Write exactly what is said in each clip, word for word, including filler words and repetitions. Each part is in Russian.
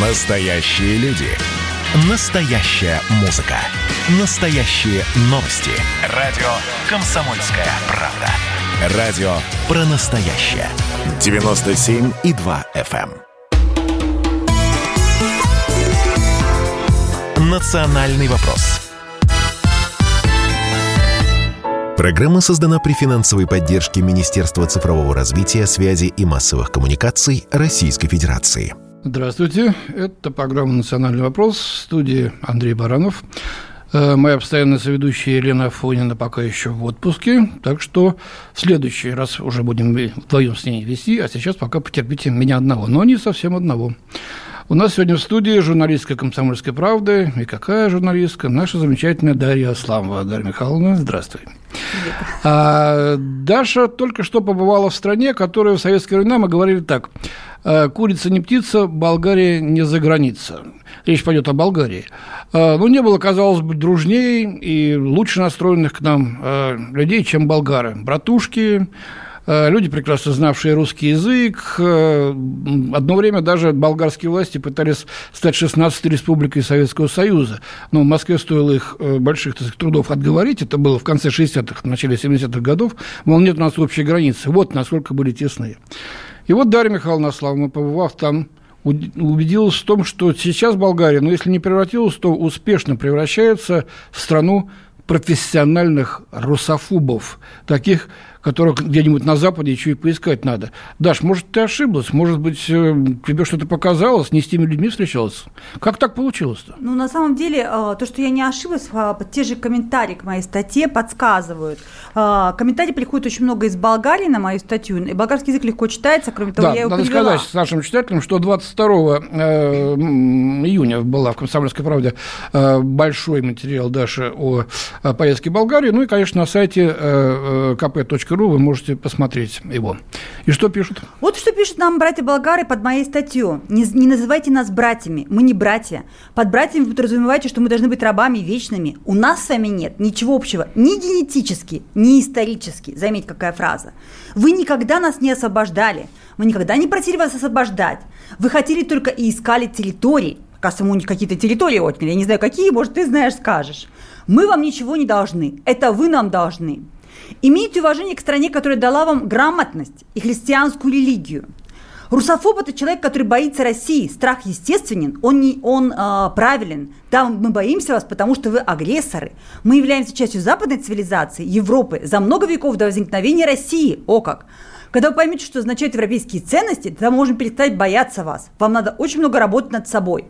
Настоящие люди. Настоящая музыка. Настоящие новости. Радио «Комсомольская правда». Радио про настоящее. девяносто семь и два эф эм. «Национальный вопрос». Программа создана при финансовой поддержке Министерства цифрового развития, связи и массовых коммуникаций Российской Федерации. Здравствуйте. Это программа «Национальный вопрос». В студии Андрей Баранов. Моя постоянная соведущая Елена Афонина пока еще в отпуске, так что в следующий раз уже будем вдвоем с ней вести, а сейчас пока потерпите меня одного, но не совсем одного. У нас сегодня в студии журналистка «Комсомольской правды», и какая журналистка, наша замечательная Дарья Асламова. Дарья Михайловна, здравствуй. А, Даша только что побывала в стране, которая в советские времена, мы говорили так: курица не птица, Болгария не за граница. Речь пойдет о Болгарии. Ну, не было, казалось бы, дружнее и лучше настроенных к нам людей, чем болгары. Братушки, люди, прекрасно знавшие русский язык. Одно время даже болгарские власти пытались стать шестнадцатой республикой Советского Союза. Но в Москве стоило их больших, так сказать, трудов отговорить. Это было в конце шестидесятых, начале семидесятых годов. Мол, нет у нас общей границы. Вот насколько были тесные. И вот Дарья Михайловна Асламова, побывав там, убедилась в том, что сейчас Болгария, ну, если не превратилась, то успешно превращается в страну профессиональных русофобов, таких, которых где-нибудь на Западе еще и поискать надо. Даш, может, ты ошиблась? Может быть, тебе что-то показалось? Не с теми людьми встречалась? Как так получилось-то? Ну, на самом деле, то, что я не ошиблась, те же комментарии к моей статье подсказывают. Комментарии приходят очень много из Болгарии на мою статью, и болгарский язык легко читается, кроме того, да, я его перевела. Да, надо сказать с нашим читателям, что двадцать второго июня была в «Комсомольской правде» большой материал Даши о поездке в Болгарию, ну и, конечно, на сайте ка пэ точка ру вы можете посмотреть его. И что пишут? Вот что пишут нам братья-болгары под моей статьей. Не, не называйте нас братьями. Мы не братья. Под братьями вы подразумеваете, что мы должны быть рабами вечными. У нас с вами нет ничего общего ни генетически, ни исторически. Заметь, какая фраза. Вы никогда нас не освобождали. Мы никогда не просили вас освобождать. Вы хотели только и искали территории. Кажется, мы какие-то территории отняли. Я не знаю, какие, может, ты знаешь, скажешь. Мы вам ничего не должны. Это вы нам должны. Имейте уважение к стране, которая дала вам грамотность и христианскую религию. Русофоб – это человек, который боится России. Страх естественен, он, не, он э, правилен. Да, мы боимся вас, потому что вы агрессоры. Мы являемся частью западной цивилизации, Европы, за много веков до возникновения России. О как! Когда вы поймете, что означают европейские ценности, тогда мы можем перестать бояться вас. Вам надо очень много работать над собой.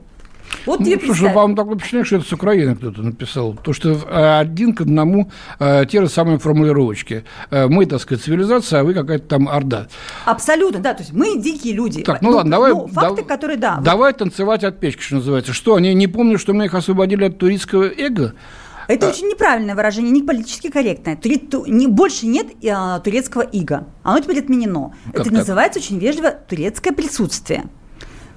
Вот тебе, ну, слушай, вам такое впечатление, что это с Украины кто-то написал, потому что один к одному э, те же самые формулировочки. Мы, так сказать, цивилизация, а вы какая-то там орда. Абсолютно, да, то есть мы дикие люди. Так, ну, ну ладно, давай, ну, факты, дав- которые, да. Давай вот. Танцевать от печки, что называется. Что, они не помнят, что мы их освободили от туристского эго? Это а. очень неправильное выражение, не политически корректное. Тури- ту- не, больше нет э, турецкого эго, оно теперь отменено. Как это так? Называется очень вежливо турецкое присутствие.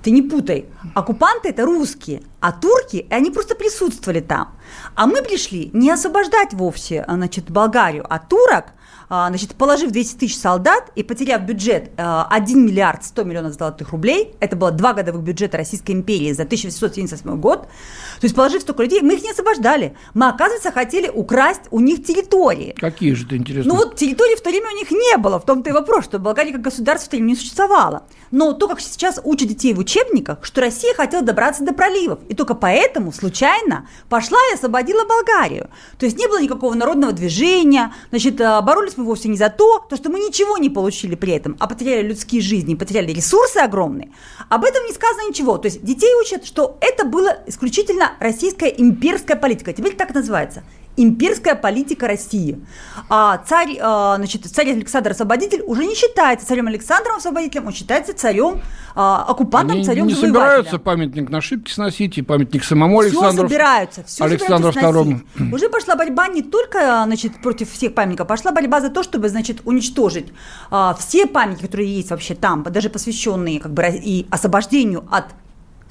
Ты не путай. Оккупанты – это русские, а турки, они просто присутствовали там. А мы пришли не освобождать вовсе, значит, Болгарию, а турок, значит, положив двести тысяч солдат и потеряв бюджет один миллиард сто миллионов золотых рублей, это было два годовых бюджета Российской империи за тысяча восемьсот семьдесят восьмой год, то есть положив столько людей, мы их не освобождали. Мы, оказывается, хотели украсть у них территории. Какие же это, интересно? Ну вот территории в то время у них не было, в том-то и вопрос, что Болгария как государство в то время не существовало. Но то, как сейчас учат детей в учебниках, что Россия хотела добраться до проливов, и только поэтому случайно пошла и освободила Болгарию. То есть не было никакого народного движения, значит, боролись мы вовсе не за то, то, что мы ничего не получили при этом, а потеряли людские жизни, потеряли ресурсы огромные. Об этом не сказано ничего. То есть детей учат, что это была исключительно российская имперская политика. Теперь так называется. Имперская политика России. А царь, значит, царь Александр Освободитель уже не считается царем Александром Освободителем, он считается царем, оккупантом, они царем завоевателем. Не собираются памятник на ошибки сносить и памятник самому Александру. Все собираются, все Александру собираются сносить. Уже пошла борьба не только, значит, против всех памятников, пошла борьба за то, чтобы, значит, уничтожить все памятники, которые есть вообще там, даже посвященные, как бы, и освобождению от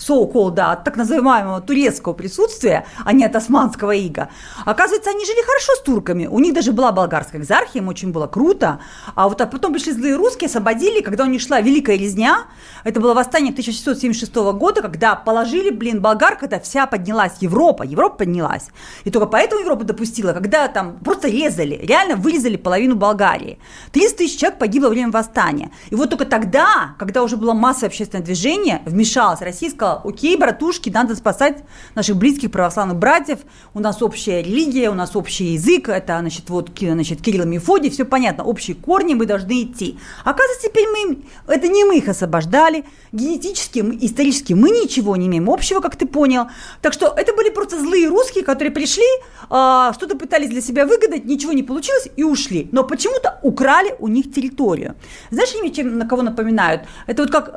so-called, от так называемого турецкого присутствия, а не от османского ига. Оказывается, они жили хорошо с турками. У них даже была болгарская экзархия, им очень было круто. А вот а потом пришли злые русские, освободили, когда у них шла Великая Резня. Это было восстание тысяча шестьсот семьдесят шестого года, когда положили, блин, болгар, когда вся поднялась Европа. Европа поднялась. И только поэтому Европа допустила, когда там просто резали, реально вырезали половину Болгарии. тридцать тысяч человек погибло во время восстания. И вот только тогда, когда уже было массовое общественное движение, вмешалась Россия и сказала: окей, братушки, надо спасать наших близких православных братьев, у нас общая религия, у нас общий язык, это, значит, вот, значит, Кирилл и Мефодий, все понятно, общие корни, мы должны идти. Оказывается, теперь мы, это не мы их освобождали, генетически, исторически мы ничего не имеем общего, как ты понял, так что это были просто злые русские, которые пришли, что-то пытались для себя выгадать, ничего не получилось и ушли, но почему-то украли у них территорию. Знаешь, ими чем, на кого напоминают? Это вот как,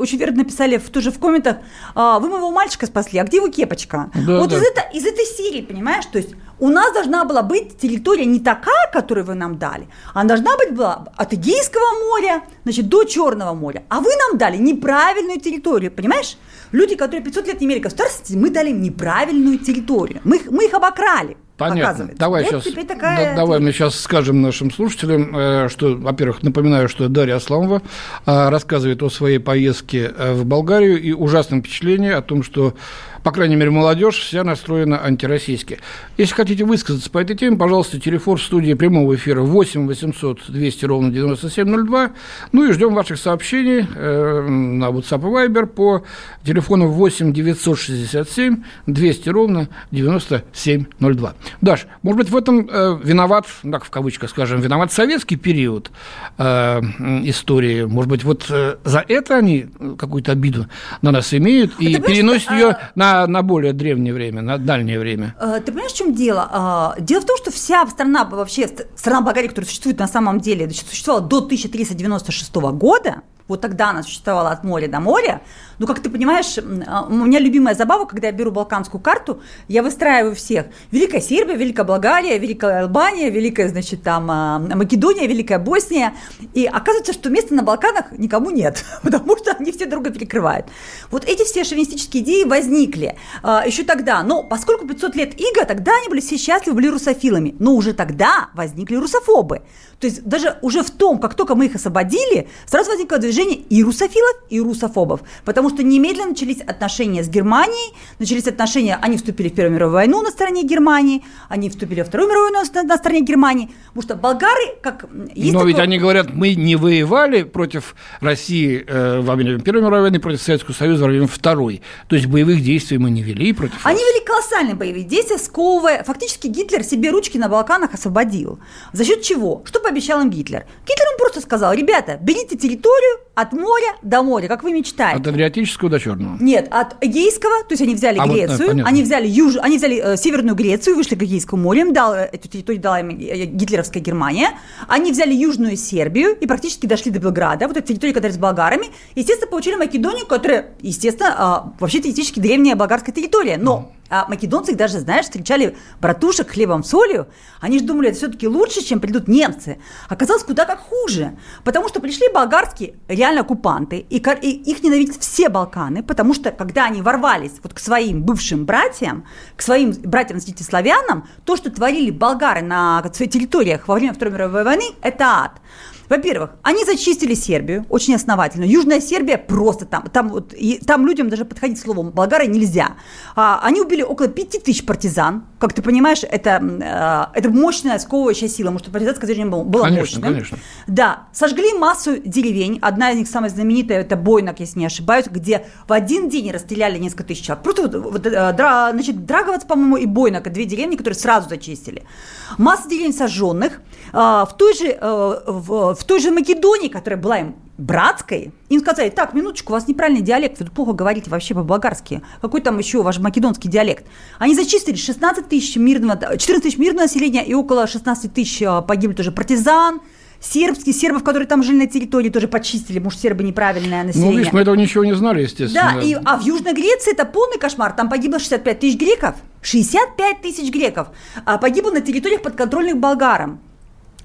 очень верно написали тоже в комментах, вы моего мальчика спасли, а где его кепочка? Да, вот да. Из, это, из этой серии, понимаешь? То есть у нас должна была быть территория не такая, которую вы нам дали, она должна быть была от Эгейского моря, значит, до Черного моря. А вы нам дали неправильную территорию, понимаешь? Люди, которые пятьсот лет не имели государственности, мы дали им неправильную территорию. Мы, мы их обокрали. Понятно. Давай, сейчас, такая... да, давай мы сейчас скажем нашим слушателям, что, во-первых, напоминаю, что Дарья Асламова рассказывает о своей поездке в Болгарию и ужасном впечатлении о том, что, по крайней мере, молодежь вся настроена антироссийски. Если хотите высказаться по этой теме, пожалуйста, телефон в студии прямого эфира восемь восемьсот двести ровно девяносто семь ноль два. Ну и ждем ваших сообщений на WhatsApp и Viber по телефону восемь девятьсот шестьдесят семь двести ровно девяносто семь ноль два. Даш, может быть, в этом э, виноват, так в кавычках скажем, виноват советский период э, истории. Может быть, вот э, за это они какую-то обиду на нас имеют и ты переносят ее а... на, на более древнее время, на дальнее время. Ты понимаешь, в чем дело? Дело в том, что вся страна, вообще страна Болгария, которая существует на самом деле, существовала до тысяча триста девяносто шестого года. Вот тогда она существовала от моря до моря. Ну, как ты понимаешь, у меня любимая забава, когда я беру балканскую карту, я выстраиваю всех. Великая Сербия, Великая Болгария, Великая Албания, Великая, значит, там, Македония, Великая Босния. И оказывается, что места на Балканах никому нет, потому что они все друга перекрывают. Вот эти все шовинистические идеи возникли еще тогда. Но поскольку пятьсот лет ига, тогда они были все счастливы, были русофилами. Но уже тогда возникли русофобы. То есть даже уже в том, как только мы их освободили, сразу возникло движение и русофилов, и русофобов, потому что немедленно начались отношения с Германией, начались отношения, они вступили в Первую мировую войну на стороне Германии, они вступили во Вторую мировую войну на, на стороне Германии, потому что болгары, как... Есть но такое... ведь они говорят, мы не воевали против России э, во время Первой мировой войны, против Советского Союза во время Второй, то есть боевых действий мы не вели против России. Они вели колоссальные боевые действия, сковывая, фактически Гитлер себе ручки на Балканах освободил. За счет чего? Что пообещал им Гитлер? Гитлер им просто сказал: ребята, берите территорию, от моря до моря, как вы мечтаете. От Адриатического до Черного. Нет, от Эгейского, то есть они взяли а Грецию, вот, да, они взяли, юж... они взяли э, Северную Грецию, вышли к Эгейскому морю, им дал, эту территорию дала им гитлеровская Германия, они взяли Южную Сербию и практически дошли до Белграда, вот эта территория, которая с болгарами, естественно, получили Македонию, которая, естественно, э, вообще теоретически древняя болгарская территория, но... А македонцы их даже, знаешь, встречали братушек хлебом солью. Они же думали, это все-таки лучше, чем придут немцы. Оказалось, куда как хуже. Потому что пришли болгарские реально оккупанты, и их ненавидят все Балканы, потому что, когда они ворвались вот к своим бывшим братьям, к своим братьям-славянам, то, что творили болгары на своих территориях во время Второй мировой войны, это ад. Во-первых, они зачистили Сербию очень основательно. Южная Сербия просто там. Там, вот, и, там людям даже подходить словом болгары нельзя. А, они убили около пяти тысяч партизан. Как ты понимаешь, это, а, это мощная сковывающая сила, потому что партизанское движение было, было конечно, мощным. Конечно. Да, сожгли массу деревень. Одна из них самая знаменитая, это Бойнак, если не ошибаюсь, где в один день расстреляли несколько тысяч человек. Просто вот, вот, дра, значит, Драговец, по-моему, и Бойнак, две деревни, которые сразу зачистили. Масса деревень сожженных. А, в той же... А, в, В той же Македонии, которая была им братской, им сказали: так, минуточку, у вас неправильный диалект, вы плохо говорите вообще по-болгарски, какой там еще ваш македонский диалект. Они зачистили шестнадцать тысяч мирного, четырнадцать тысяч мирного населения и около шестнадцать тысяч погибли тоже партизан. Сербские, сербов, которые там жили на территории, тоже почистили, может, сербы неправильное население. Ну, видишь, мы этого ничего не знали, естественно. Да, и, а в Южной Греции это полный кошмар, там погибло шестьдесят пять тысяч греков, шестьдесят пять тысяч греков погибло на территориях, подконтрольных болгарам.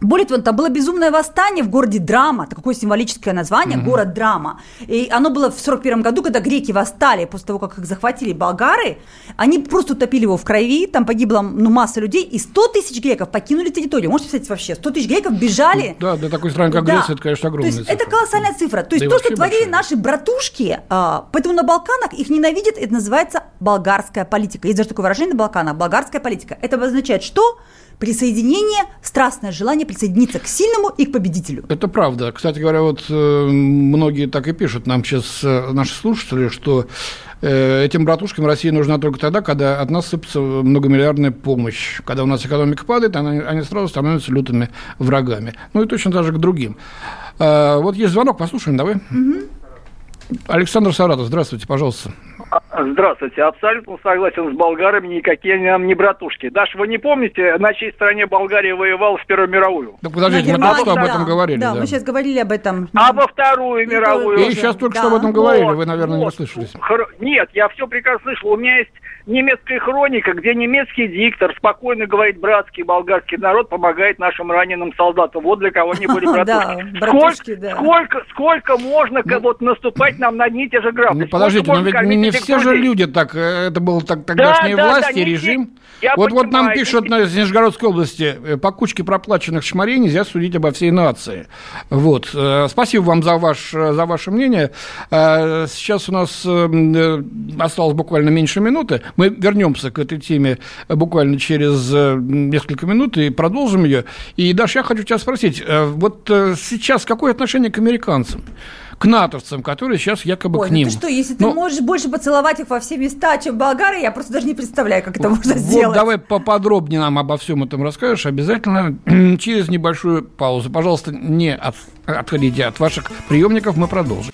Более того, там было безумное восстание в городе Драма, такое символическое название, mm-hmm. город Драма. И оно было в сорок первом году, когда греки восстали после того, как их захватили болгары. Они просто утопили его в крови, там погибла ну, масса людей, и сто тысяч греков покинули территорию. Можете представить вообще? сто тысяч греков бежали. Да, для такой страны, как Греция, да. это, конечно, огромная цифра. Это колоссальная цифра. То есть да то, что творили большая. Наши братушки, поэтому на Балканах их ненавидят, это называется болгарская политика. Есть даже такое выражение на Балканах, болгарская политика. Это означает, что... Присоединение, страстное желание присоединиться к сильному и к победителю. Это правда. Кстати говоря, вот многие так и пишут нам сейчас наши слушатели, что этим братушкам России нужна только тогда, когда от нас сыпется многомиллиардная помощь. Когда у нас экономика падает, они сразу становятся лютыми врагами. Ну и точно так же к другим. Вот есть звонок, послушаем, давай. Угу. Александр Саратов, здравствуйте, пожалуйста. Здравствуйте. Абсолютно согласен с болгарами, никакие нам не братушки. Даже вы не помните, на чьей стороне Болгария воевала в Первую мировую? Да подождите, мы только что об этом говорили. Да, да, мы сейчас говорили об этом. А во Вторую мировую? И сейчас только да. что об этом говорили, вот, вы, наверное, вот. не слышались. Хр... Нет, я все прекрасно слышал. У меня есть немецкая хроника, где немецкий диктор спокойно говорит, братский болгарский народ помогает нашим раненым солдатам. Вот для кого они были братушки. Сколько можно наступать нам на одни и те же грабли? Подождите, но ведь не все же люди так, это был так, тогдашние да, власти, да, да, режим. Вот, вот нам пишут из Нижегородской области, по кучке проплаченных шмарей нельзя судить обо всей нации. Вот. Спасибо вам за, ваш, за ваше мнение. Сейчас у нас осталось буквально меньше минуты. Мы вернемся к этой теме буквально через несколько минут и продолжим ее. И, Даша, я хочу тебя спросить, вот сейчас какое отношение к американцам? К натовцам, которые сейчас якобы Ой, к ним. Ой, ну ты что, если Но... ты можешь больше поцеловать их во все места, чем болгары, я просто даже не представляю, как это вот, можно вот сделать. Вот давай поподробнее нам обо всем этом расскажешь, обязательно через небольшую паузу. Пожалуйста, не от... отходите от ваших приемников, мы продолжим.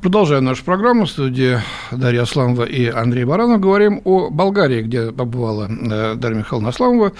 Продолжаем нашу программу в студии Дарья Асламова и Андрей Баранов. Говорим о Болгарии, где побывала Дарья Михайловна Асламова.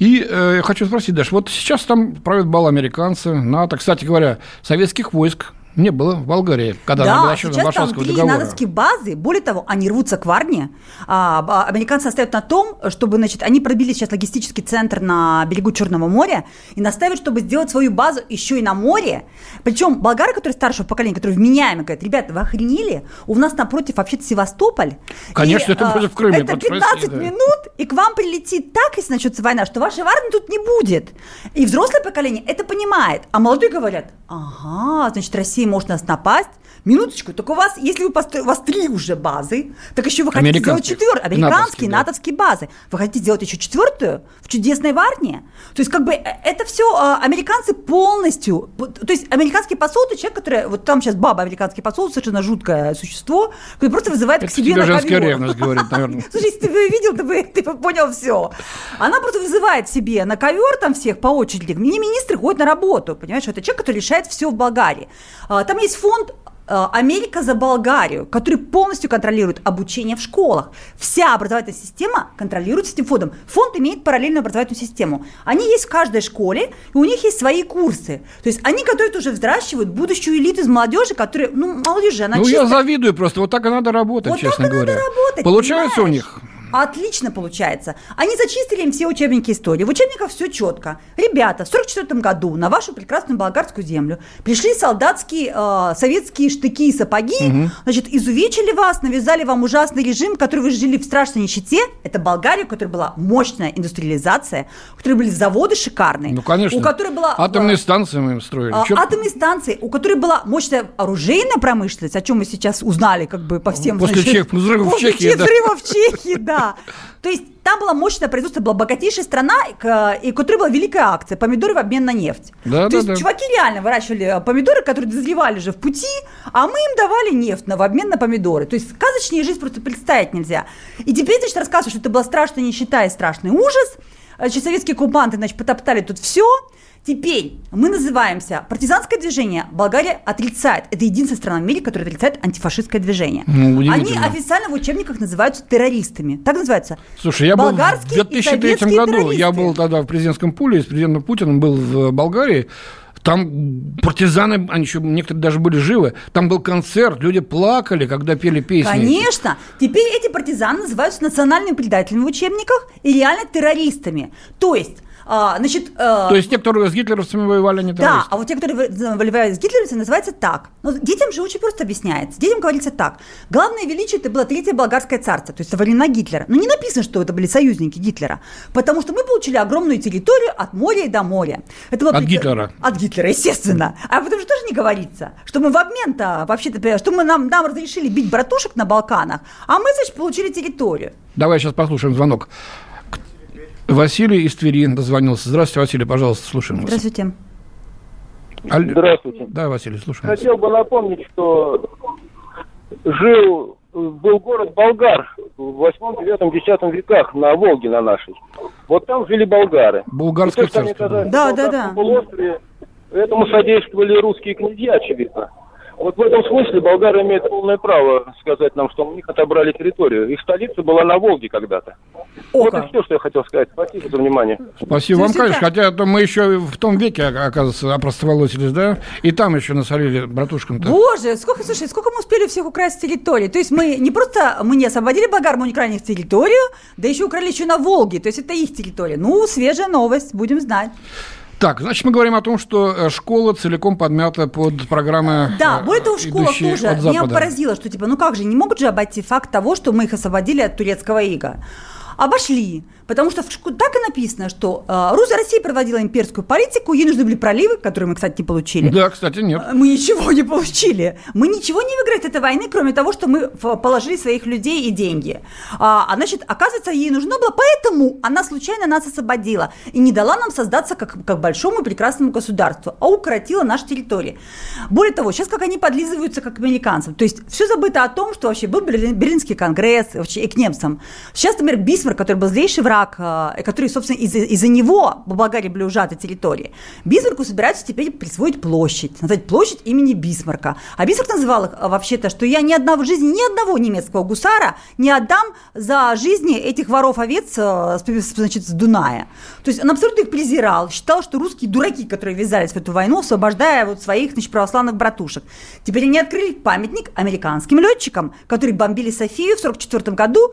И э, хочу спросить, Даша, вот сейчас там правят бал американцы, НАТО. Кстати говоря, советских войск не было в Болгарии, когда да, она была счетом Варшавского договора. Да, сейчас там натовские базы, более того, они рвутся к Варне. А, американцы настаивают на том, чтобы, значит, они пробили сейчас логистический центр на берегу Черного моря и настаивают, чтобы сделать свою базу еще и на море. Причем болгары, которые старшего поколения, которые вменяемые, говорят, ребята, вы охренели? У нас напротив вообще-то Севастополь. Конечно, и, это будет в Крыме. Это пятнадцать России, минут, да. и к вам прилетит так, если начнется война, что вашей Варны тут не будет. И взрослое поколение это понимает. А молодые говорят, ага, значит, Россия может нас напасть. Минуточку, только у вас, если вы постро... у вас три уже базы, так еще вы хотите сделать четвертую. Американские, да. натовские базы. Вы хотите сделать еще четвертую в чудесной Варне? То есть, как бы, это все американцы полностью... То есть, американский посол, это человек, который... Вот там сейчас баба американский посол, совершенно жуткое существо, который просто вызывает это к себе на ковер. Говорит, слушай, если ты бы видел, ты бы, ты бы понял все. Она просто вызывает себе на ковер там всех по очереди. Не министры ходят на работу, понимаешь? Это человек, который решает все в Болгарии. Там есть фонд «Америка за Болгарию», который полностью контролирует обучение в школах. Вся образовательная система контролируется этим фондом. Фонд имеет параллельную образовательную систему. Они есть в каждой школе, и у них есть свои курсы. То есть они готовят, уже взращивают будущую элиту из молодежи, которая, ну, молодежь же, она Ну, чисто... я завидую просто, вот так и надо работать, вот честно говоря. Вот так и надо работать, Получается понимаешь? у них... Отлично получается. Они зачистили им все учебники истории. В учебниках все четко. Ребята, в сорок четвёртом году на вашу прекрасную болгарскую землю пришли солдатские э, советские штыки и сапоги, угу. значит, изувечили вас, навязали вам ужасный режим, в который вы жили в страшной нищете. Это Болгария, у которой была мощная индустриализация, у которой были заводы шикарные. Ну, конечно. У которой была, атомные станции мы им строили. Э, атомные станции, у которой была мощная оружейная промышленность, о чем мы сейчас узнали как бы по всем... После, значит, чех... взрывов, после Чехии, да. взрывов в Чехии, да. То есть Там было мощное производство, была богатейшая страна, и у которой была великая акция «Помидоры в обмен на нефть». Да, То да, есть да. чуваки реально выращивали помидоры, которые заливали же в пути, а мы им давали нефть в обмен на помидоры. То есть сказочнее жизнь просто представить нельзя. И теперь, значит, рассказывают, что это была страшная нищета и страшный ужас. Значит, советские оккупанты, значит, потоптали тут все. Теперь мы называемся партизанское движение. Болгария отрицает. Это единственная страна в мире, которая отрицает антифашистское движение. Ну, они официально в учебниках называются террористами. Так называется. Слушай, я был в две тысячи третьем году. Террористы. Я был тогда в президентском пуле с президентом Путиным, был в Болгарии. Там партизаны, они еще некоторые даже были живы. Там был концерт, люди плакали, когда пели песни. Конечно. Теперь эти партизаны называются национальными предателями в учебниках и реально террористами. То есть... А, значит, э... То есть те, которые с гитлеровцами воевали, не террористы. Да, а вот те, которые воевали с гитлеровцами, называются так. Но детям же очень просто объясняется. Детям говорится так. Главное величие – это было Третье болгарское царство, то есть со времена Гитлера. Но не написано, что это были союзники Гитлера, потому что мы получили огромную территорию от моря и до моря. Это было от при... Гитлера. От Гитлера, естественно. А потому что тоже не говорится, что мы в обмен-то вообще-то, что мы нам, нам разрешили бить братушек на Балканах, а мы, значит, получили территорию. Давай сейчас послушаем звонок. Василий из Твери дозвонился. Здравствуйте, Василий, пожалуйста, слушаем вас. Здравствуйте. Аль... Здравствуйте. Да, Василий, слушаем. Хотел бы напомнить, что жил, был город Болгар в восьмом, девятом, десятом веках на Волге на нашей. Вот там жили болгары. Болгарское царство. Да, да, да. да. Полуострове этому содействовали русские князья, очевидно. Вот в этом смысле болгары имеют полное право сказать нам, что у них отобрали территорию. Их столица была на Волге когда-то. О, вот и все, что я хотел сказать. Спасибо за внимание. Спасибо вам, конечно. Хотя мы еще в том веке, оказывается, опростоволосились, да? И там еще насолили братушкам-то. Боже, сколько, слушай, сколько мы успели всех украсть с территории? То есть мы не просто, мы не освободили болгар, мы не украли их территорию, да еще украли еще на Волге. То есть это их территория. Ну, свежая новость, будем знать. Так, значит, мы говорим о том, что школа целиком подмята под программы. Да, более того, в школах тоже меня поразило, что типа, ну как же, не могут же обойти факт того, что мы их освободили от турецкого ига. Обошли, потому что в школе так и написано, что э, Россия проводила имперскую политику, ей нужны были проливы, которые мы, кстати, не получили. Да, кстати, нет. Мы ничего не получили. Мы ничего не выиграли от этой войны, кроме того, что мы положили своих людей и деньги. А, значит, оказывается, ей нужно было, поэтому она случайно нас освободила и не дала нам создаться как, как большому и прекрасному государству, а укоротила наши территории. Более того, сейчас как они подлизываются как к американцам. То есть все забыто о том, что вообще был Берлинский конгресс вообще, и к немцам. Сейчас, например, Бисмарк, который был злейший враг, который, собственно, из- из-за него в Болгарии были ужаты территории, Бисмарку собираются теперь присвоить площадь, назвать площадь имени Бисмарка. А Бисмарк называл их вообще-то, что я ни одного в жизни ни одного немецкого гусара не отдам за жизни этих воров-овец, значит, с Дуная. То есть он абсолютно их презирал, считал, что русские дураки, которые ввязались в эту войну, освобождая вот своих, значит, православных братушек. Теперь они открыли памятник американским летчикам, которые бомбили Софию в сорок четвёртом году,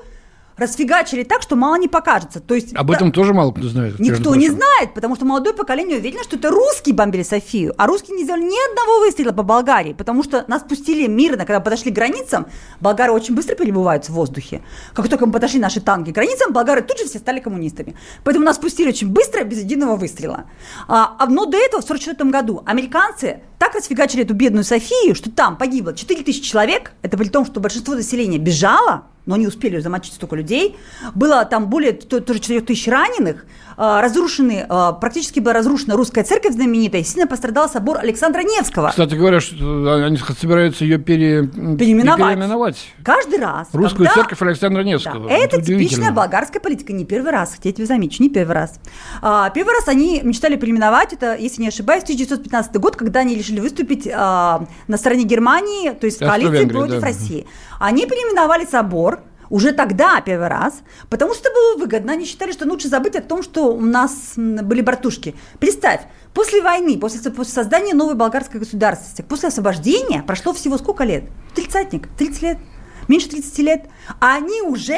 расфигачили так, что мало не покажется. То есть, Об да, этом тоже мало кто знает. Никто не знает, потому что молодое поколение уверено, что это русские бомбили Софию, а русские не сделали ни одного выстрела по Болгарии, потому что нас пустили мирно, когда подошли к границам, болгары очень быстро перебывают в воздухе. Как только мы подошли наши танки к границам, болгары тут же все стали коммунистами. Поэтому нас пустили очень быстро, без единого выстрела. А, но до этого, в сорок четвёртом году, американцы так расфигачили эту бедную Софию, что там погибло четыре тысячи человек, это при том, что большинство населения бежало, но не успели замочить столько людей. Было там более тоже четыре тысячи раненых, разрушены, практически была разрушена русская церковь знаменитая, сильно пострадал собор Александра Невского. Кстати говоря, что они собираются ее пере... переименовать. переименовать. Каждый раз. Русскую когда... церковь Александра Невского. Да. Это, это типичная болгарская политика, не первый раз, я тебе замечу, не первый раз. А, первый раз они мечтали переименовать, это, если не ошибаюсь, тысяча девятьсот пятнадцатый год, когда они решили выступить а, на стороне Германии, то есть в коалиции против да. России. Они переименовали собор, уже тогда первый раз, потому что было выгодно. Они считали, что лучше забыть о том, что у нас были братушки. Представь, после войны, после, после создания новой болгарской государственности, после освобождения прошло всего сколько лет? Тридцатник, тридцать лет, меньше тридцати лет. А они уже...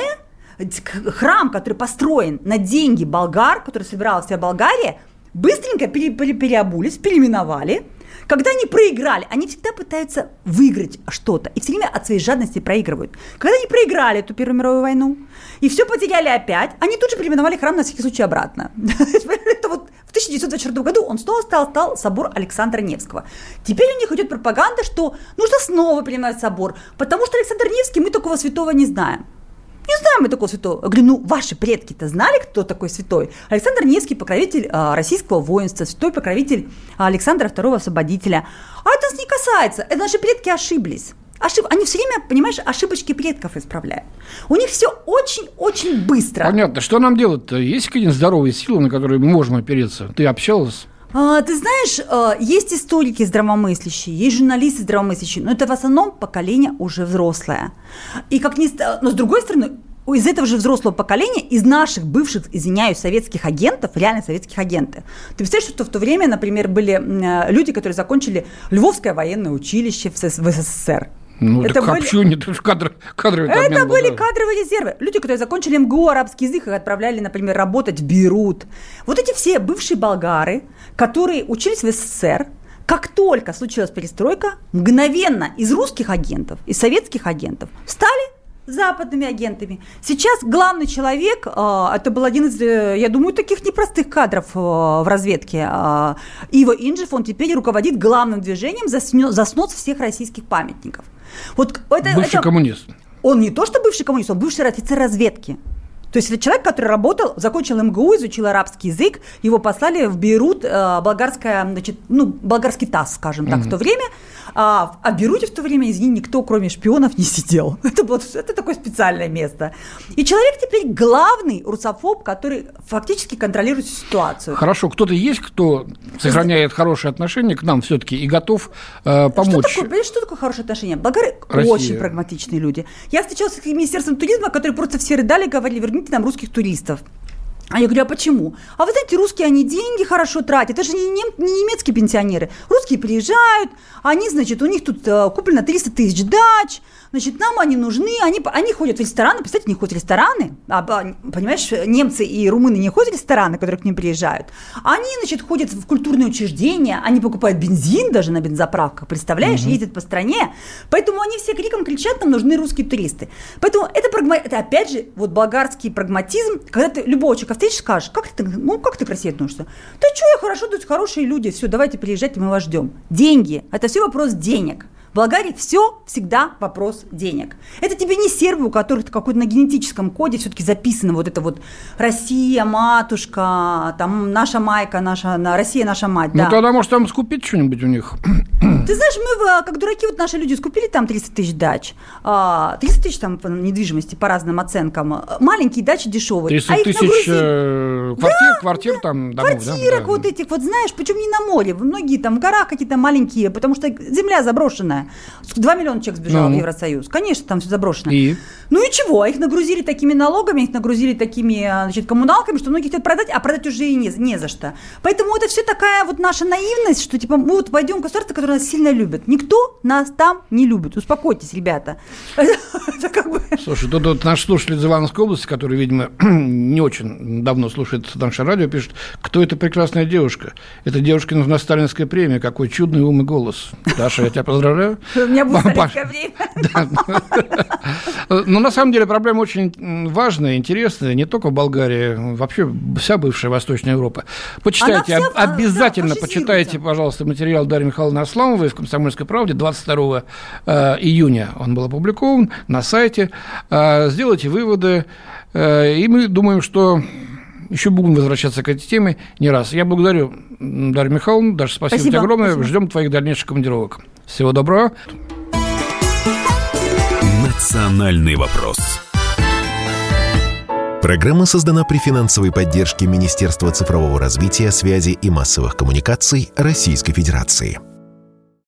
Храм, который построен на деньги болгар, который собирала вся Болгария, быстренько пере, пере, переобулись, переименовали. Когда они проиграли, они всегда пытаются выиграть что-то. И все время от своей жадности проигрывают. Когда они проиграли эту Первую мировую войну, и все потеряли опять, они тут же переименовали храм на всякий случай обратно. Это вот в тысяча девятьсот двадцать четвёртом году он снова стал, стал собор Александра Невского. Теперь у них идет пропаганда, что нужно снова переименовать собор, потому что Александр Невский, мы такого святого не знаем. Не знаем мы такого святого. Я говорю, ну ваши предки-то знали, кто такой святой? Александр Невский, покровитель а, российского воинства, святой покровитель Александра второго Освободителя. А это нас не касается, это наши предки ошиблись. Ошиб... Они все время, понимаешь, ошибочки предков исправляют. У них все очень-очень быстро. Понятно. Что нам делать-то? Есть какие-нибудь здоровые силы, на которые можно опереться? Ты общалась? А, ты знаешь, есть историки здравомыслящие, есть журналисты здравомыслящие, но это в основном поколение уже взрослое. И как ни... Но с другой стороны, из этого же взрослого поколения, из наших бывших, извиняюсь, советских агентов, реально советских агентов. Ты представляешь, что в то время, например, были люди, которые закончили Львовское военное училище в эс эс эс эр. Ну, это были... общение, кадр, кадровый это были был, да. кадровые резервы. Люди, которые закончили эм гэ у, арабский язык, их отправляли, например, работать в Бейрут. Вот эти все бывшие болгары, которые учились в эс эс эс эр, как только случилась перестройка, мгновенно из русских агентов, из советских агентов стали западными агентами. Сейчас главный человек, это был один из, я думаю, таких непростых кадров в разведке, Иво Инжев, он теперь руководит главным движением за снос всех российских памятников. Вот это, бывший это, коммунист. Он не то что бывший коммунист, он бывший офицер разведки. То есть это человек, который работал, закончил эм гэ у, изучил арабский язык, его послали в Бейрут, э, болгарская, значит, ну, болгарский ТАСС, скажем так, mm-hmm. в то время. А, а в Бейруте в то время, извини, никто, кроме шпионов, не сидел. Это, было, это такое специальное место. И человек теперь главный русофоб, который фактически контролирует ситуацию. Хорошо, кто-то есть, кто сохраняет что хорошие отношения к нам все-таки и готов э, помочь? Что такое, что такое хорошие отношения? Болгары Россия. Очень прагматичные люди. Я встречалась с Министерством туризма, которые просто все рыдали, говорили, верни нам русских туристов. А я говорю, а почему? А вы знаете, русские, они деньги хорошо тратят. Это же не, нем, не немецкие пенсионеры. Русские приезжают, они, значит, у них тут э, куплено триста тысяч дач, значит, нам они нужны, они, они ходят в рестораны, представляете, не ходят в рестораны, а, понимаешь, немцы и румыны не ходят в рестораны, которые к ним приезжают. Они, значит, ходят в культурные учреждения, они покупают бензин даже на бензоправках, представляешь, mm-hmm. ездят по стране. Поэтому они все криком кричат, нам нужны русские туристы. Поэтому это, прагма... это опять же, вот болгарский прагматизм, когда ты любого человека встретишь, скажешь, как ты, ну, как ты красиво относишься? Да что я хорошо, тут хорошие люди, все, давайте приезжайте, мы вас ждем. Деньги, это все вопрос денег. В Болгарии все всегда вопрос денег. Это тебе не сербы, у которых какой-то на генетическом коде все-таки записано вот это вот Россия, матушка, там наша майка, наша, Россия, наша мать. Ну да. Тогда, может, там скупить что-нибудь у них? Ты знаешь, мы как дураки, вот наши люди скупили там триста тысяч дач, триста тысяч там недвижимости по разным оценкам, маленькие дачи дешевые. триста тысяч нагрузили... квартир, да, квартир да, там, домов, квартирок да? вот этих, вот знаешь, причем не на море, многие там в горах какие-то маленькие, потому что земля заброшенная. два миллиона человек сбежало ну. в Евросоюз. Конечно, там все заброшено. И? Ну и чего? Их нагрузили такими налогами, их нагрузили такими, значит, коммуналками, что многие хотят продать, а продать уже и не, не за что. Поэтому это все такая вот наша наивность, что типа мы вот пойдем в государство, которое нас сильно любит. Никто нас там не любит. Успокойтесь, ребята. Слушай, тут вот наш слушатель из Ивановской области, который, видимо, не очень давно слушает наше радио, пишет, кто эта прекрасная девушка? Эта девушке нужна сталинская премия. Какой чудный ум и голос. Даша, я тебя поздравляю. У меня будет сталинское время. Но на самом деле проблема очень важная, интересная, не только в Болгарии, вообще вся бывшая Восточная Европа. Почитайте, обязательно почитайте, пожалуйста, материал Дарьи Михайловны Асламовой в «Комсомольской правде» двадцать второго июня. Он был опубликован на сайте. Сделайте выводы. И мы думаем, что... Еще будем возвращаться к этой теме не раз. Я благодарю Дарью Михайловну. Даша, спасибо, спасибо тебе огромное. Спасибо. Ждем твоих дальнейших командировок. Всего доброго. Национальный вопрос. Программа создана при финансовой поддержке Министерства цифрового развития, связи и массовых коммуникаций Российской Федерации.